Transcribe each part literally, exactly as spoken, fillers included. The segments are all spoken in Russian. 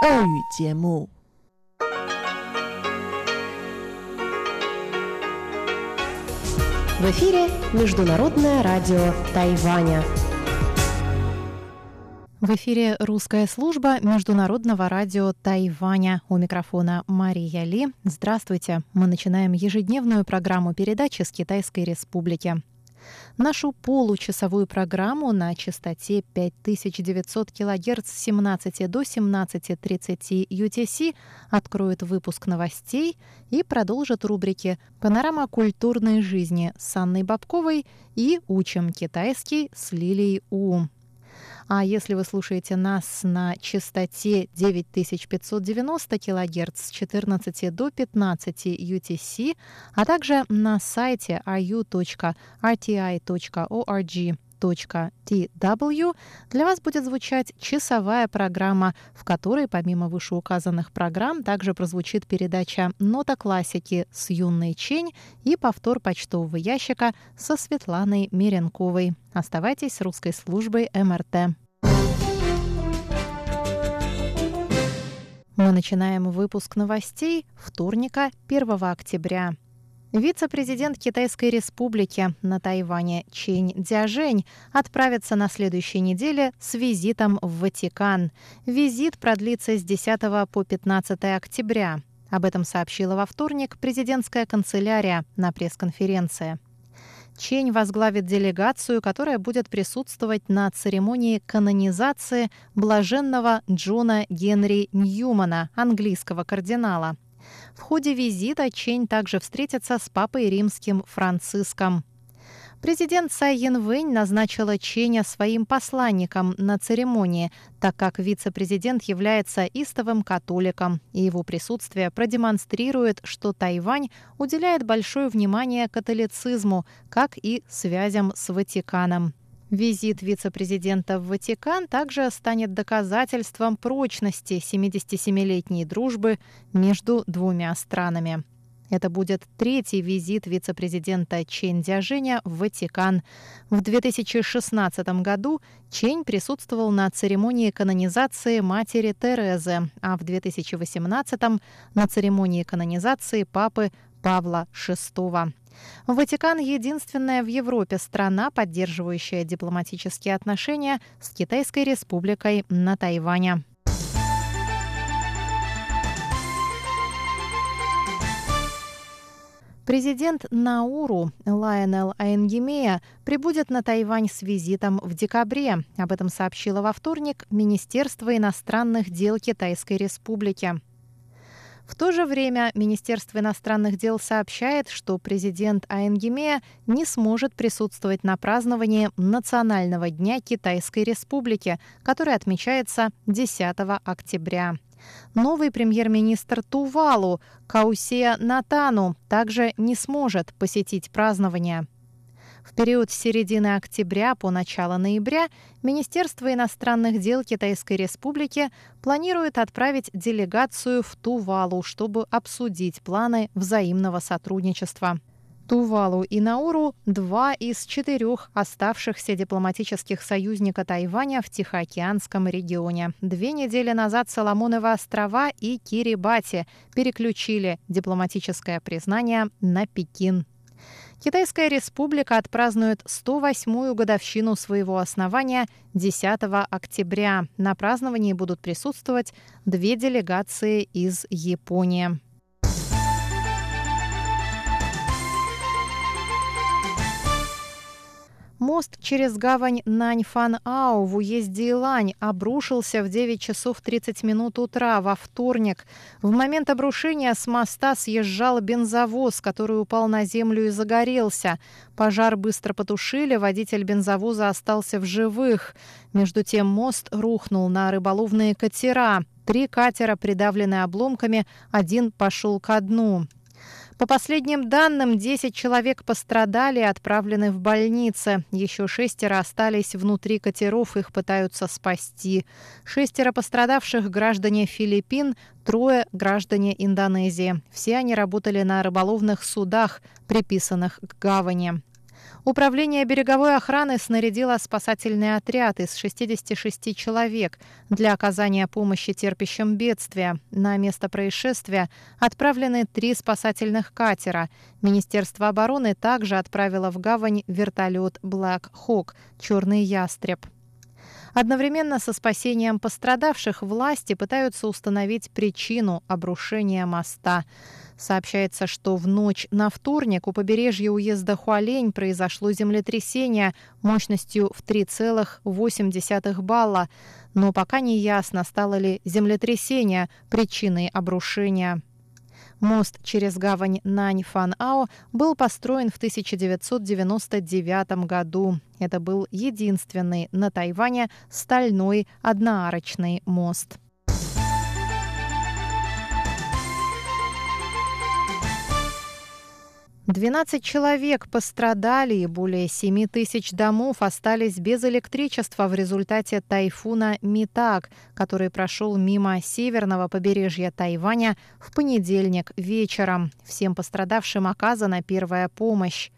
В эфире Международное радио Тайваня. В эфире русская служба Международного радио Тайваня. У микрофона Мария Ли. Здравствуйте. Мы начинаем ежедневную программу передачи с Китайской Республики. Нашу получасовую программу на частоте пять тысяч девятьсот килогерц с семнадцати до семнадцати тридцати ю ти си откроет выпуск новостей и продолжит рубрики «Панорама культурной жизни» с Анной Бабковой и «Учим китайский» с Лилией У. А если вы слушаете нас на частоте девять тысяч пятьсот девяносто килогерц с четырнадцати до пятнадцати ю ти си, а также на сайте ар ю точка эр ти ай точка орг точка ти дабл ю, для вас будет звучать часовая программа, в которой помимо вышеуказанных программ также прозвучит передача «Нота классики» с Юной Чэнь и повтор почтового ящика со Светланой Меренковой. Оставайтесь с русской службой МРТ. Мы начинаем выпуск новостей вторника, первого октября. Вице-президент Китайской Республики на Тайване Чэнь Дзяжэнь отправится на следующей неделе с визитом в Ватикан. Визит продлится с десятого по пятнадцатое октября. Об этом сообщила во вторник президентская канцелярия на пресс-конференции. Чэнь возглавит делегацию, которая будет присутствовать на церемонии канонизации блаженного Джона Генри Ньюмана, английского кардинала. В ходе визита Чэнь также встретится с папой римским Франциском. Президент Цай Инвэнь назначила Чэня своим посланником на церемонии, так как вице-президент является истовым католиком, и его присутствие продемонстрирует, что Тайвань уделяет большое внимание католицизму, как и связям с Ватиканом. Визит вице-президента в Ватикан также станет доказательством прочности семидесятисемилетней дружбы между двумя странами. Это будет третий визит вице-президента Чэнь Дзяжэня в Ватикан. В две тысячи шестнадцатом году Чэнь присутствовал на церемонии канонизации матери Терезы, а в две тысячи восемнадцатом на церемонии канонизации папы Павла шестого. Ватикан – единственная в Европе страна, поддерживающая дипломатические отношения с Китайской Республикой на Тайване. Президент Науру Лайонел Аингимеа прибудет на Тайвань с визитом в декабре. Об этом сообщило во вторник Министерство иностранных дел Китайской Республики. В то же время Министерство иностранных дел сообщает, что президент Аингимеа не сможет присутствовать на праздновании Национального дня Китайской Республики, который отмечается десятого октября. Новый премьер-министр Тувалу Каусия Натану также не сможет посетить празднование. В период с середины октября по начало ноября Министерство иностранных дел Китайской Республики планирует отправить делегацию в Тувалу, чтобы обсудить планы взаимного сотрудничества. Тувалу и Науру – два из четырех оставшихся дипломатических союзника Тайваня в Тихоокеанском регионе. Две недели назад Соломоновы острова и Кирибати переключили дипломатическое признание на Пекин. Китайская Республика отпразднует сто восьмую годовщину своего основания десятого октября. На праздновании будут присутствовать две делегации из Японии. Мост через гавань Наньфанао в уезде Илань обрушился в девять часов тридцать минут утра во вторник. В момент обрушения с моста съезжал бензовоз, который упал на землю и загорелся. Пожар быстро потушили, водитель бензовоза остался в живых. Между тем мост рухнул на рыболовные катера. Три катера придавлены обломками, один пошел ко дну. По последним данным, десять человек пострадали и отправлены в больницы. Еще шестеро остались внутри катеров, их пытаются спасти. Шестеро пострадавших – граждане Филиппин, трое – граждане Индонезии. Все они работали на рыболовных судах, приписанных к гавани. Управление береговой охраны снарядило спасательный отряд из шестидесяти шести человек для оказания помощи терпящим бедствия. На место происшествия отправлены три спасательных катера. Министерство обороны также отправило в гавань вертолет «Блэк Хок» — «Черный ястреб». Одновременно со спасением пострадавших власти пытаются установить причину обрушения моста. Сообщается, что в ночь на вторник у побережья уезда Хуалень произошло землетрясение мощностью в три целых восемь десятых балла, но пока не ясно, стало ли землетрясение причиной обрушения. Мост через гавань Наньфанао был построен в тысяча девятьсот девяносто девятом году. Это был единственный на Тайване стальной одноарочный мост. двенадцать человек пострадали и более семи тысяч домов остались без электричества в результате тайфуна Митаг, который прошел мимо северного побережья Тайваня в понедельник вечером. Всем пострадавшим оказана первая помощь.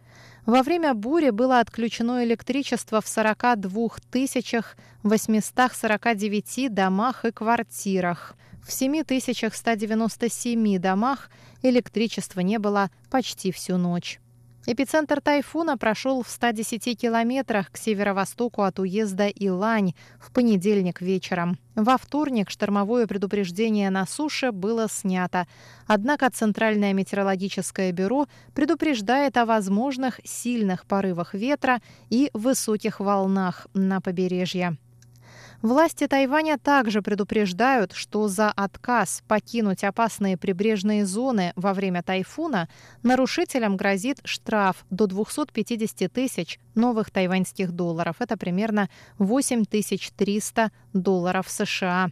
Во время бури было отключено электричество в сорока двух тысячах восьмистах сорока девяти домах и квартирах. В семи тысячах ста девяноста семи домах электричества не было почти всю ночь. Эпицентр тайфуна прошел в ста десяти километрах к северо-востоку от уезда Илань в понедельник вечером. Во вторник штормовое предупреждение на суше было снято. Однако Центральное метеорологическое бюро предупреждает о возможных сильных порывах ветра и высоких волнах на побережье. Власти Тайваня также предупреждают, что за отказ покинуть опасные прибрежные зоны во время тайфуна нарушителям грозит штраф до двухсот пятидесяти тысяч новых тайваньских долларов. Это примерно восемь тысяч триста долларов США.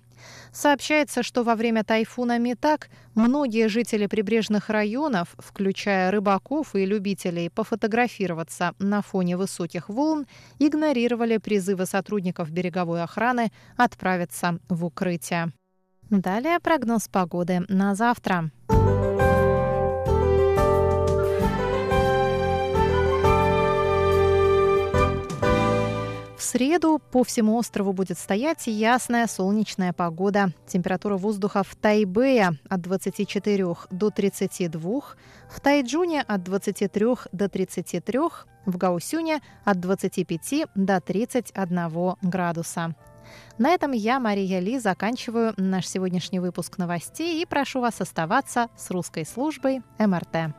Сообщается, что во время тайфуна Митаг многие жители прибрежных районов, включая рыбаков и любителей пофотографироваться на фоне высоких волн, игнорировали призывы сотрудников береговой охраны отправиться в укрытие. Далее прогноз погоды на завтра. В среду по всему острову будет стоять ясная солнечная погода. Температура воздуха в Тайбэе от двадцати четырёх до тридцати двух, в Тайчжуне от двадцати трёх до тридцати трёх, в Гаосюне от двадцати пяти до тридцати одного градуса. На этом я, Мария Ли, заканчиваю наш сегодняшний выпуск новостей и прошу вас оставаться с русской службой МРТ.